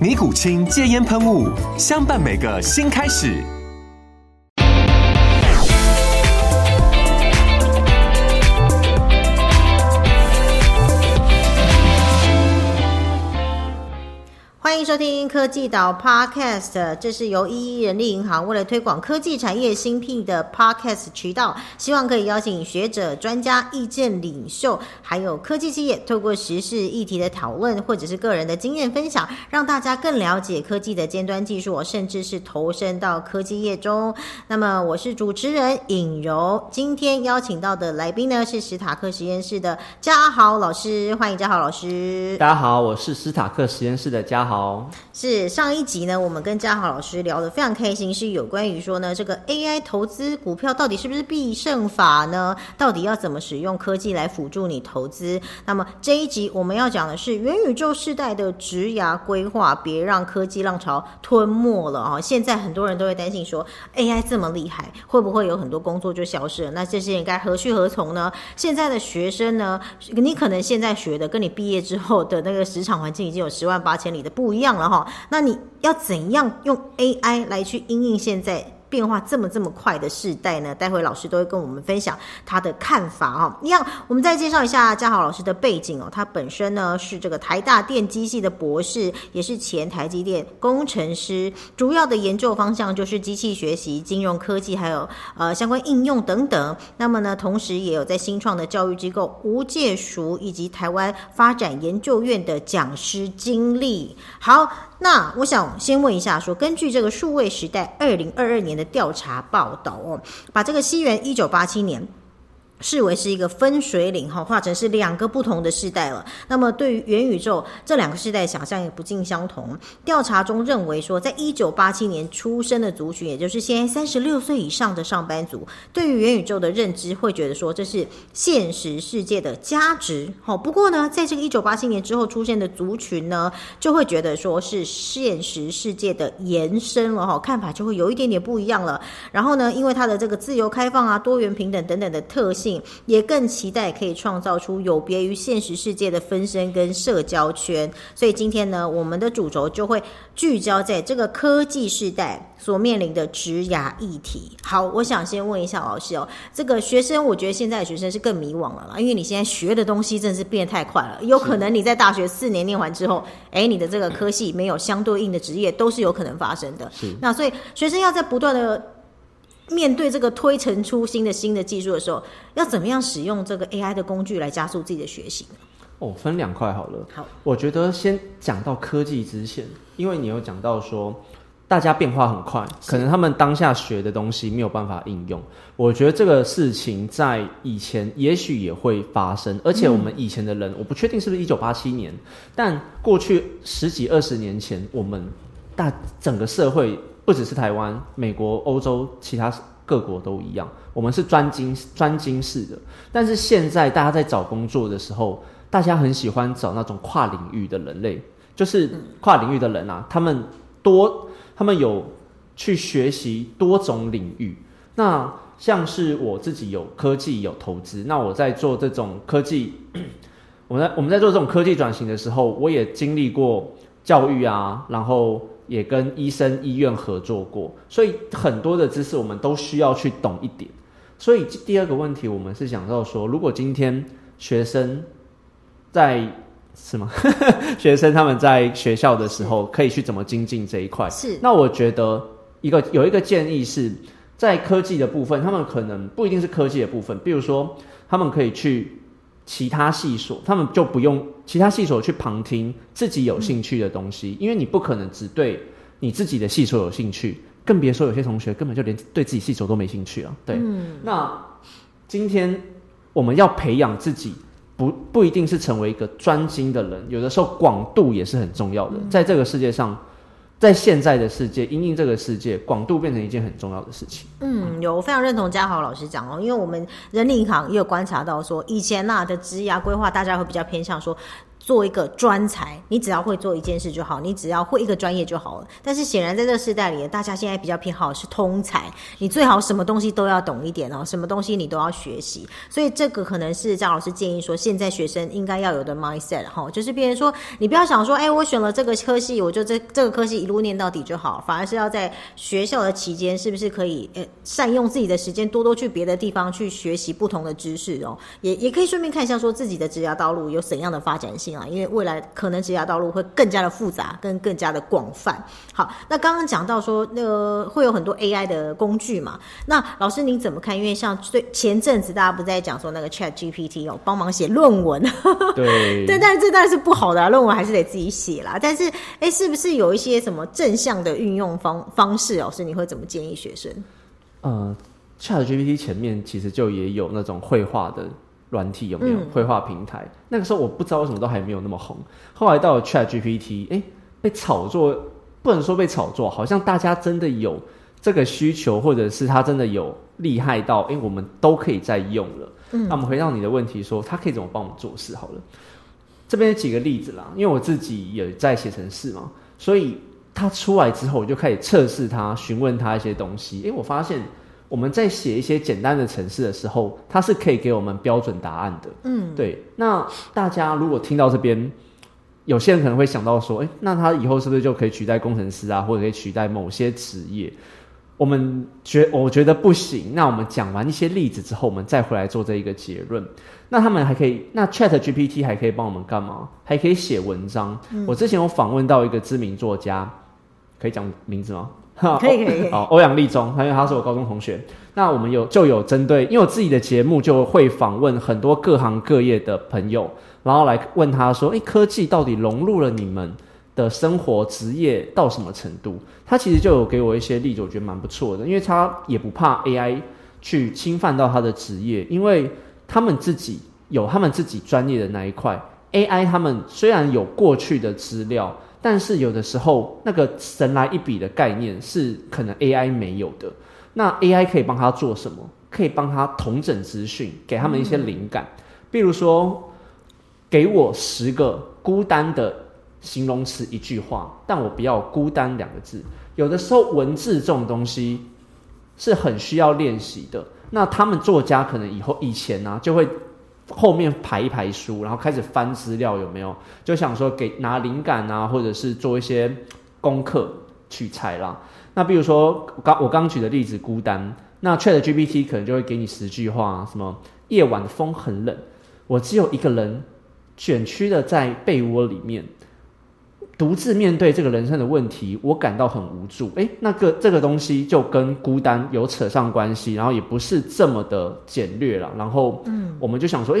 尼古清戒烟喷雾，相伴每个新开始。欢迎收听科技岛 Podcast， 这是由11人力银行为了推广科技产业新辟的 Podcast 渠道，希望可以邀请学者、专家、意见领袖，还有科技企业，透过时事议题的讨论，或者是个人的经验分享，让大家更了解科技的尖端技术，甚至是投身到科技业中。那么我是主持人尹柔，今天邀请到的来宾呢是史塔克实验室的嘉豪老师，欢迎嘉豪老师。大家好，我是史塔克实验室的嘉豪。是上一集呢，我们跟嘉豪老师聊得非常开心，是有关于说呢，这个 AI 投资股票到底是不是必胜法呢？到底要怎么使用科技来辅助你投资？那么这一集我们要讲的是元宇宙世代的职涯规划，别让科技浪潮吞没了啊！现在很多人都会担心说 AI 这么厉害，会不会有很多工作就消失了？那这些人该何去何从呢？现在的学生呢，你可能现在学的跟你毕业之后的那个职场环境已经有10万8千里的不一样了哈，那你要怎样用 AI 来去因应现在变化这么快的世代呢？待会老师都会跟我们分享他的看法哦。一样，我们再介绍一下嘉豪老师的背景哦。他本身呢是这个台大电机系的博士，也是前台积电工程师，主要的研究方向就是机器学习、金融科技，还有相关应用等等。那么呢，同时也有在新创的教育机构无界塾以及台湾发展研究院的讲师经历。好。那我想先问一下说，根据这个数位时代2022年的调查报道哦，把这个西元1987年视为是一个分水岭，化成是2个不同的世代了。那么对于元宇宙这2个世代想象也不尽相同。调查中认为说，在1987年出生的族群，也就是现在36岁以上的上班族，对于元宇宙的认知会觉得说这是现实世界的加值。不过呢，在这个1987年之后出现的族群呢，就会觉得说是现实世界的延伸了，看法就会有一点点不一样了。然后呢，因为它的这个自由开放啊、多元平等等等的特性，也更期待可以创造出有别于现实世界的分身跟社交圈。所以今天呢，我们的主轴就会聚焦在这个科技世代所面临的职涯议题。好，我想先问一下老师哦，这个学生，我觉得现在的学生是更迷惘了啦，因为你现在学的东西真的是变得太快了，有可能你在大学4年念完之后，你的这个科系没有相对应的职业，都是有可能发生的。那所以学生要在不断的面对这个推陈出新的技术的时候，要怎么样使用这个 AI 的工具来加速自己的学习呢？分2块好了。好，我觉得先讲到科技之前，因为你有讲到说大家变化很快，可能他们当下学的东西没有办法应用。我觉得这个事情在以前也许也会发生，而且我们以前的人，我不确定是不是1987年，但过去10几20年前，我们整个社会。不只是台湾、美国、欧洲，其他各国都一样，我们是专精式的。但是现在大家在找工作的时候，大家很喜欢找那种跨领域的人类，就是跨领域的人啊，他们有去学习多种领域。那像是我自己有科技有投资，那我在做这种科技，我们在做这种科技转型的时候，我也经历过教育啊，然后也跟医生、医院合作过，所以很多的知识我们都需要去懂一点。所以第2个问题，我们是想到说，如果今天学生在什么？学生他们在学校的时候可以去怎么精进这一块？是。那我觉得有一个建议是，在科技的部分，他们可能不一定是科技的部分，比如说他们可以去其他系所，他们就不用其他系所去旁听自己有兴趣的东西，因为你不可能只对你自己的系所有兴趣，更别说有些同学根本就连对自己系所都没兴趣啊。对，那今天我们要培养自己不一定是成为一个专精的人，有的时候广度也是很重要的。在这个世界上，在现在的世界，因应这个世界，广度变成一件很重要的事情。嗯，有，我非常认同嘉豪老师讲哦，因为我们人力银行也有观察到说，以前啊的职涯规划，大家会比较偏向说做一个专才，你只要会做一件事就好，你只要会一个专业就好了。但是显然在这个世代里，大家现在比较偏好是通才，你最好什么东西都要懂一点哦，什么东西你都要学习。所以这个可能是张老师建议说，现在学生应该要有的 mindset 哈，就是别人说你不要想说，我选了这个科系，我就这个科系一路念到底就好，反而是要在学校的期间，是不是可以善用自己的时间，多多去别的地方去学习不同的知识哦，也可以顺便看一下说自己的职业道路有怎样的发展性啊，因为未来可能职业道路会更加的复杂，跟更加的广泛。好，那刚刚讲到说会有很多 AI 的工具嘛，那老师您怎么看？因为像前阵子大家不在讲说那个 ChatGPT 哦，帮忙写论文，对，对，但是这当然是不好的啊，论文还是得自己写啦。但是是不是有一些什么正向的运用方式，老师你会怎么建议学生？ChatGPT 前面其实就也有那种绘画的软体，有没有绘画平台？那个时候我不知道为什么都还没有那么红，后来到了 ChatGPT， 被炒作，不能说被炒作，好像大家真的有这个需求，或者是它真的有厉害到我们都可以再用了。那我们回到你的问题说它可以怎么帮我们做事好了，这边有几个例子啦，因为我自己也在写程式嘛，所以它出来之后我就开始测试它，询问它一些东西，我发现我们在写一些简单的程式的时候，它是可以给我们标准答案的。对。那大家如果听到这边，有些人可能会想到说，那他以后是不是就可以取代工程师啊，或者可以取代某些职业？我觉得不行。那我们讲完一些例子之后，我们再回来做这一个结论。那他们还可以，那 ChatGPT 还可以帮我们干嘛？还可以写文章。我之前有访问到一个知名作家，可以讲名字吗？可以欧阳立中，因为他是我高中同学。那我们就有针对，因为我自己的节目就会访问很多各行各业的朋友，然后来问他说科技到底融入了你们的生活职业到什么程度？他其实就有给我一些例子，我觉得蛮不错的，因为他也不怕 AI 去侵犯到他的职业，因为他们自己有他们自己专业的那一块。 AI 他们虽然有过去的资料，但是有的时候那个神来一笔的概念是可能 AI 没有的。那 AI 可以帮他做什么？可以帮他统整资讯，给他们一些灵感。比如说，给我10个孤单的形容词一句话，但我不要孤单2个字。有的时候文字这种东西是很需要练习的。那他们作家可能以前啊就会后面排一排书，然后开始翻资料，有没有？就想说拿灵感啊，或者是做一些功课取材啦。那比如说我刚举的例子，孤单，那 ChatGPT 可能就会给你10句话啊，什么夜晚的风很冷，我只有一个人卷曲的在被窝里面，独自面对这个人生的问题，我感到很无助。这个东西就跟孤单有扯上关系，然后也不是这么的简略啦。然后，我们就想说，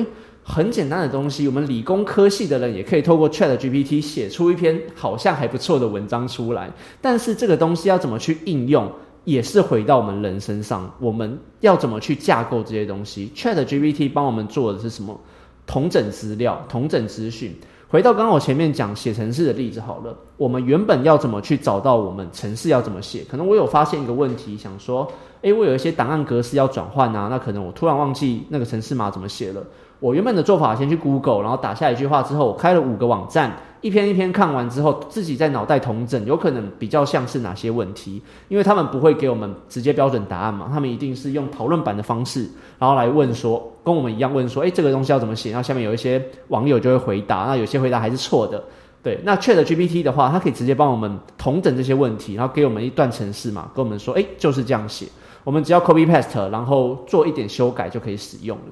很简单的东西，我们理工科系的人也可以透过 ChatGPT 写出一篇好像还不错的文章出来。但是这个东西要怎么去应用，也是回到我们人身上，我们要怎么去架构这些东西。ChatGPT 帮我们做的是什么？统整资料，统整资讯。回到刚刚我前面讲写程式的例子好了，我们原本要怎么去找到我们程式要怎么写？可能我有发现一个问题，想说，我有一些档案格式要转换啊，那可能我突然忘记那个程式码怎么写了。我原本的做法先去 Google， 然后打下一句话之后，我开了5个网站，一篇一篇看完之后，自己在脑袋统整，有可能比较像是哪些问题？因为他们不会给我们直接标准答案嘛，他们一定是用讨论版的方式，然后来问说。跟我们一样问说这个东西要怎么写，然后下面有一些网友就会回答，那有些回答还是错的。对，那 ChatGPT 的话，它可以直接帮我们统整这些问题，然后给我们一段程式嘛，跟我们说就是这样写，我们只要 copy paste， 然后做一点修改就可以使用了。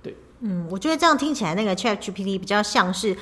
对，嗯，我觉得这样听起来那个 ChatGPT 比较像是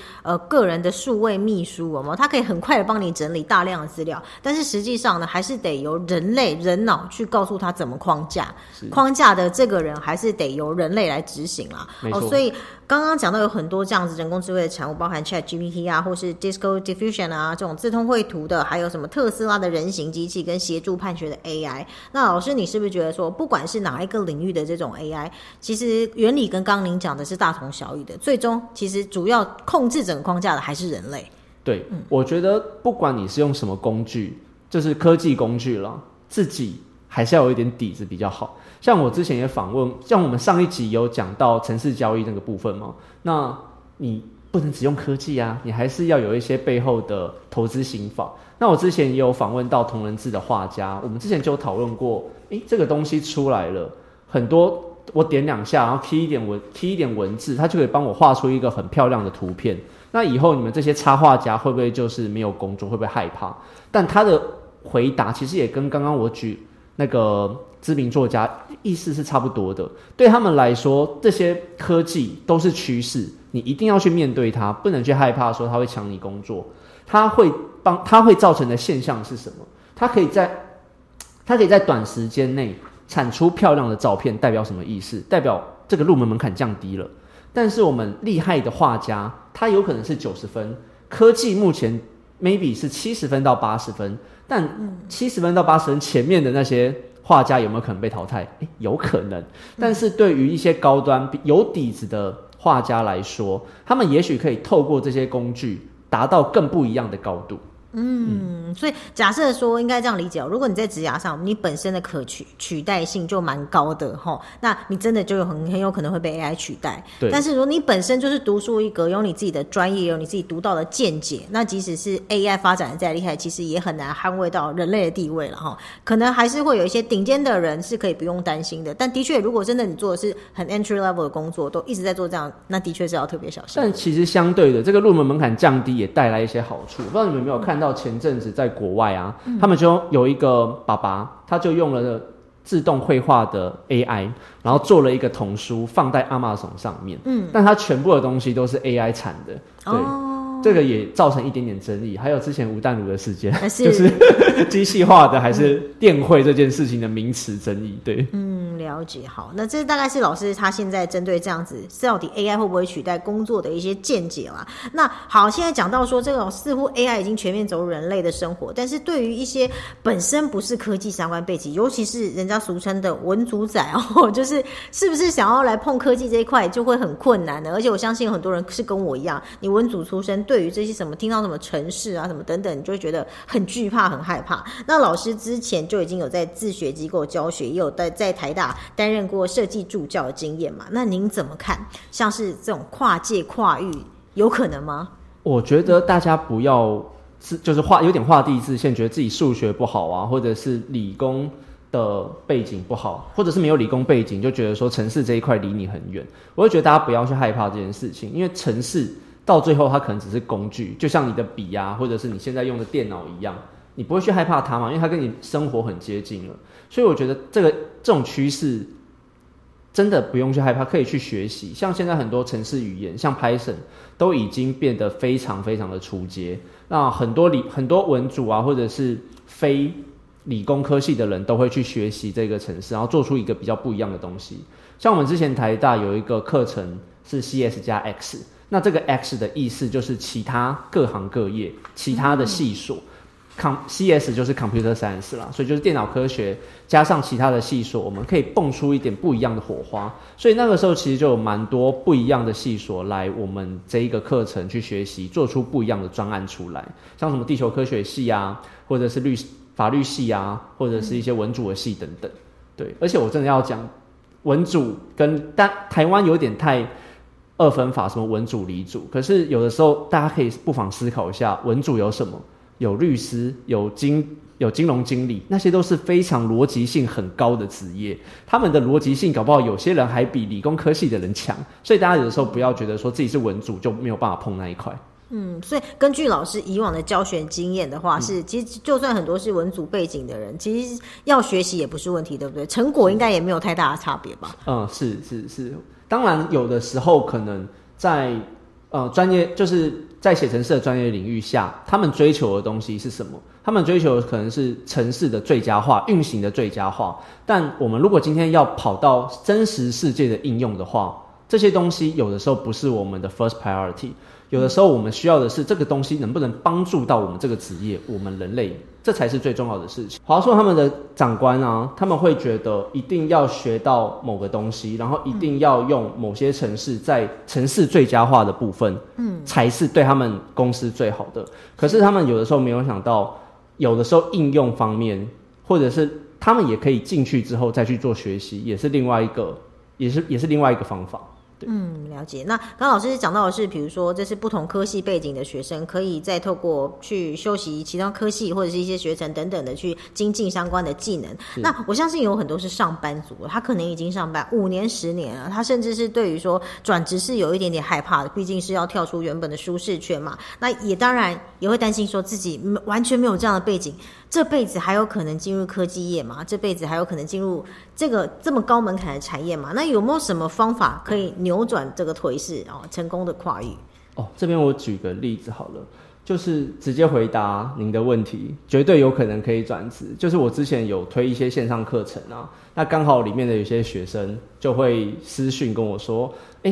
个人的数位秘书，有没有？它可以很快的帮你整理大量的资料，但是实际上呢，还是得由人类人脑去告诉他怎么框架，框架的这个人还是得由人类来执行啦。哦，所以刚刚讲到有很多这样子人工智慧的产物，包含 ChatGPT 啊，或是 Disco Diffusion 啊这种自动绘图的，还有什么特斯拉的人形机器跟协助判学的 AI。那老师，你是不是觉得说，不管是哪一个领域的这种 AI， 其实原理跟刚刚您讲的是大同小异的，最终其实主要控制整个框架的还是人类。对，我觉得不管你是用什么工具，就是科技工具啦，自己还是要有一点底子比较好。像我之前也访问，像我们上一集有讲到程式交易那个部分嘛，那你不能只用科技啊，你还是要有一些背后的投资心法。那我之前也有访问到同人志的画家，我们之前就讨论过，这个东西出来了，很多我点两下，然后 key 一点文字，它就可以帮我画出一个很漂亮的图片。那以后你们这些插画家会不会就是没有工作，会不会害怕？但他的回答其实也跟刚刚我举那个知名作家意思是差不多的。对他们来说，这些科技都是趋势，你一定要去面对它，不能去害怕说它会抢你工作。它会造成的现象是什么？它可以在短时间内产出漂亮的照片，代表什么意思？代表这个入门门槛降低了。但是我们厉害的画家，他有可能是90分，科技目前 maybe 是70分到80分，但70分到80分前面的那些画家有没有可能被淘汰？有可能。但是对于一些高端有底子的画家来说，他们也许可以透过这些工具达到更不一样的高度。所以假设说应该这样理解，如果你在职涯上你本身的可取代性就蛮高的，那你真的就有很有可能会被 AI 取代。但是如果你本身就是独树一格，有你自己的专业，有你自己独到的见解，那即使是 AI 发展的再厉害，其实也很难捍卫到人类的地位了，可能还是会有一些顶尖的人是可以不用担心的。但的确如果真的你做的是很 entry level 的工作，都一直在做这样，那的确是要特别小心。但其实相对的，这个入门门槛降低也带来一些好处。不知道你们有没有看到前阵子在国外啊，他们就有一个爸爸，他就用了自动绘画的 AI， 然后做了一个童书放在 Amazon 上面，但他全部的东西都是 AI 产的。对，这个也造成一点点争议。还有之前吴淡如的事件，就是机器化的还是电绘这件事情的名词争议。对，了解。好，那这大概是老师他现在针对这样子到底 AI 会不会取代工作的一些见解啦。那好，现在讲到说这个似乎 AI 已经全面走入人类的生活，但是对于一些本身不是科技相关背景，尤其是人家俗称的文组仔哦，就是是不是想要来碰科技这一块就会很困难的。而且我相信很多人是跟我一样，你文组出身，对于这些什么听到什么程式啊什么等等，你就会觉得很惧怕很害怕。那老师之前就已经有在自学机构教学，也有在台大担任过设计助教的经验嘛，那您怎么看像是这种跨界跨域有可能吗？我觉得大家不要就是有点画地自限，觉得自己数学不好啊，或者是理工的背景不好，或者是没有理工背景就觉得说程式这一块离你很远。我会觉得大家不要去害怕这件事情，因为程式到最后它可能只是工具，就像你的笔啊，或者是你现在用的电脑一样，你不会去害怕它嘛，因为它跟你生活很接近了。所以我觉得这种趋势真的不用去害怕，可以去学习。像现在很多程式语言，像 Python 都已经变得非常非常的初阶，那很多文组啊，或者是非理工科系的人都会去学习这个程式，然后做出一个比较不一样的东西。像我们之前台大有一个课程是 CS+X， 那这个 X 的意思就是其他各行各业其他的系所，CS 就是 Computer Science 啦，所以就是电脑科学加上其他的系所，我们可以蹦出一点不一样的火花。所以那个时候其实就有蛮多不一样的系所来我们这一个课程去学习，做出不一样的专案出来，像什么地球科学系啊，或者是法律系啊，或者是一些文组的系等等。对，而且我真的要讲文组跟台湾有点太二分法，什么文组理组，可是有的时候大家可以不妨思考一下，文组有什么？有律师，有金融经理，那些都是非常逻辑性很高的职业，他们的逻辑性搞不好有些人还比理工科系的人强。所以大家有的时候不要觉得说自己是文组就没有办法碰那一块。所以根据老师以往的教学经验的话，其实就算很多是文组背景的人，其实要学习也不是问题，对不对？成果应该也没有太大的差别吧？是。当然有的时候可能在专业，就是在写程式的专业领域下，他们追求的东西是什么？他们追求的可能是程式的最佳化，运行的最佳化。但我们如果今天要跑到真实世界的应用的话，这些东西有的时候不是我们的 first priority。有的时候我们需要的是这个东西能不能帮助到我们这个职业，我们人类，这才是最重要的事情。华硕他们的长官啊，他们会觉得一定要学到某个东西，然后一定要用某些程式，在程式最佳化的部分，才是对他们公司最好的。可是他们有的时候没有想到，有的时候应用方面，或者是他们也可以进去之后再去做学习，也是另外一个方法。了解。那刚老师讲到的是，比如说这是不同科系背景的学生，可以再透过去修习其他科系或者是一些学程等等的，去精进相关的技能。那我相信有很多是上班族，他可能已经上班5年10年了，他甚至是对于说转职是有一点点害怕的，毕竟是要跳出原本的舒适圈嘛。那也当然也会担心说自己完全没有这样的背景，这辈子还有可能进入科技业吗？这辈子还有可能进入这么高门槛的产业吗？那有没有什么方法可以扭转这个颓势，成功的跨越？这边我举个例子好了，就是直接回答您的问题，绝对有可能可以转职。就是我之前有推一些线上课程啊，那刚好里面的有些学生就会私讯跟我说，他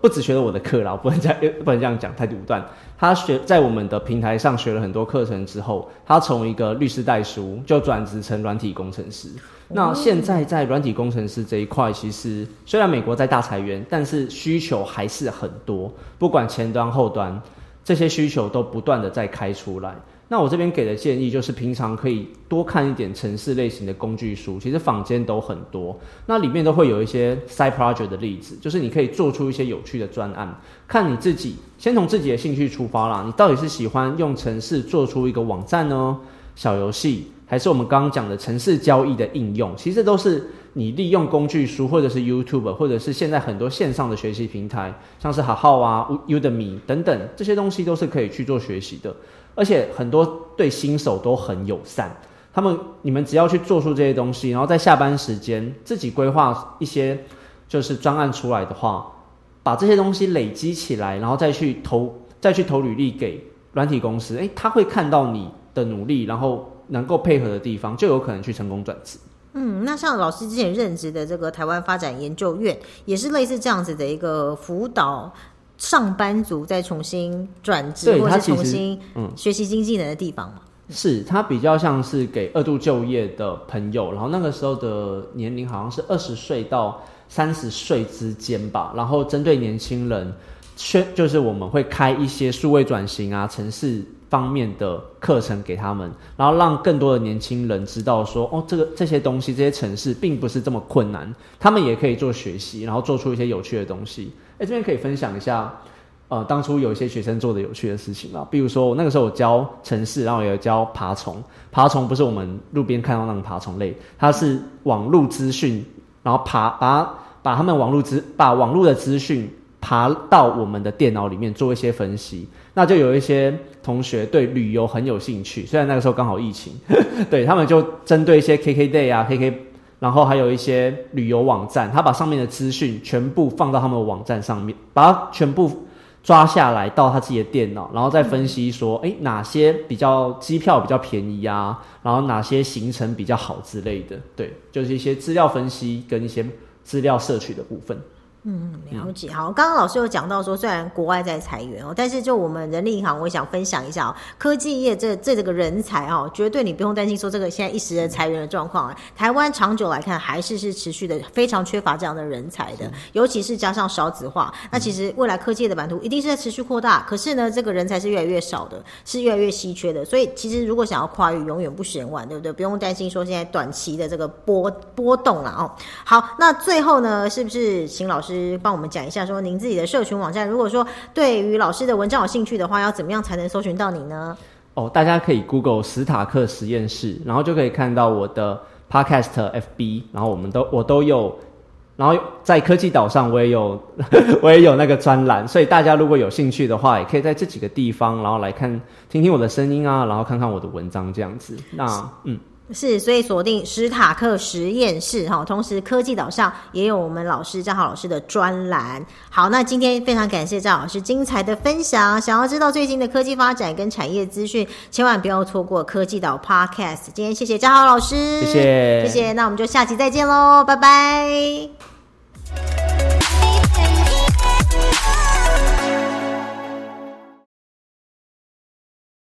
不只学了我的课啦，不能这样讲太武断。他在我们的平台上学了很多课程之后，他从一个律师代书就转职成软体工程师。那现在在软体工程师这一块，其实虽然美国在大裁员，但是需求还是很多，不管前端后端，这些需求都不断的在开出来。那我这边给的建议就是，平常可以多看一点程式类型的工具书，其实坊间都很多，那里面都会有一些 side project 的例子，就是你可以做出一些有趣的专案。看你自己，先从自己的兴趣出发啦，你到底是喜欢用程式做出一个网站呢，小游戏，还是我们刚刚讲的程式交易的应用？其实都是你利用工具书，或者是 YouTube， 或者是现在很多线上的学习平台，像是HowHow 啊、Udemy 等等，这些东西都是可以去做学习的。而且很多对新手都很友善，你们只要去做出这些东西，然后在下班时间自己规划一些就是专案出来的话，把这些东西累积起来，然后再去投履历给软体公司，他会看到你的努力，然后能够配合的地方，就有可能去成功转职。那像老师之前任职的这个台湾发展研究院，也是类似这样子的一个辅导上班族再重新转职或者重新学习新技能的地方嘛。是，它比较像是给二度就业的朋友，然后那个时候的年龄好像是20岁到30岁之间吧，然后针对年轻人，就是我们会开一些数位转型啊、程式方面的课程给他们，然后让更多的年轻人知道说，这些东西，这些程式并不是这么困难，他们也可以做学习，然后做出一些有趣的东西。这边可以分享一下，当初有一些学生做的有趣的事情啦，比如说那个时候我教程式，然后也教爬虫。爬虫不是我们路边看到那种爬虫类，它是网路资讯，然后把网路的资讯爬到我们的电脑里面做一些分析。那就有一些同学对旅游很有兴趣，虽然那个时候刚好疫情，对，他们就针对一些 KK Day 啊、然后还有一些旅游网站，他把上面的资讯全部放到他们的网站上面，把它全部抓下来到他自己的电脑，然后再分析说，哪些机票比较便宜啊，然后哪些行程比较好之类的，对，就是一些资料分析跟一些资料摄取的部分。了解。好，刚刚老师有讲到说，虽然国外在裁员，但是就我们人力银行，我也想分享一下，科技业这个人才绝对你不用担心说这个现在一时的裁员的状况，台湾长久来看还是持续的非常缺乏这样的人才的，尤其是加上少子化，那其实未来科技业的版图一定是在持续扩大，可是呢，这个人才是越来越少的，是越来越稀缺的，所以其实如果想要跨越，永远不嫌晚，对不对？不用担心说现在短期的这个波动啦。好，那最后呢，是不是请老师帮我们讲一下说您自己的社群网站，如果说对于老师的文章有兴趣的话，要怎么样才能搜寻到你呢？大家可以 Google 史塔克实验室，然后就可以看到我的 Podcast FB， 然后我都有，然后在科技岛上我也有那个专栏，所以大家如果有兴趣的话，也可以在这几个地方然后来听听我的声音啊，然后看看我的文章这样子。那是，所以锁定史塔克实验室，同时科技岛上也有我们老师赵豪老师的专栏。好，那今天非常感谢赵老师精彩的分享。想要知道最近的科技发展跟产业资讯，千万不要错过科技岛 Podcast。 今天谢谢赵豪老师，谢谢，那我们就下期再见咯，拜拜。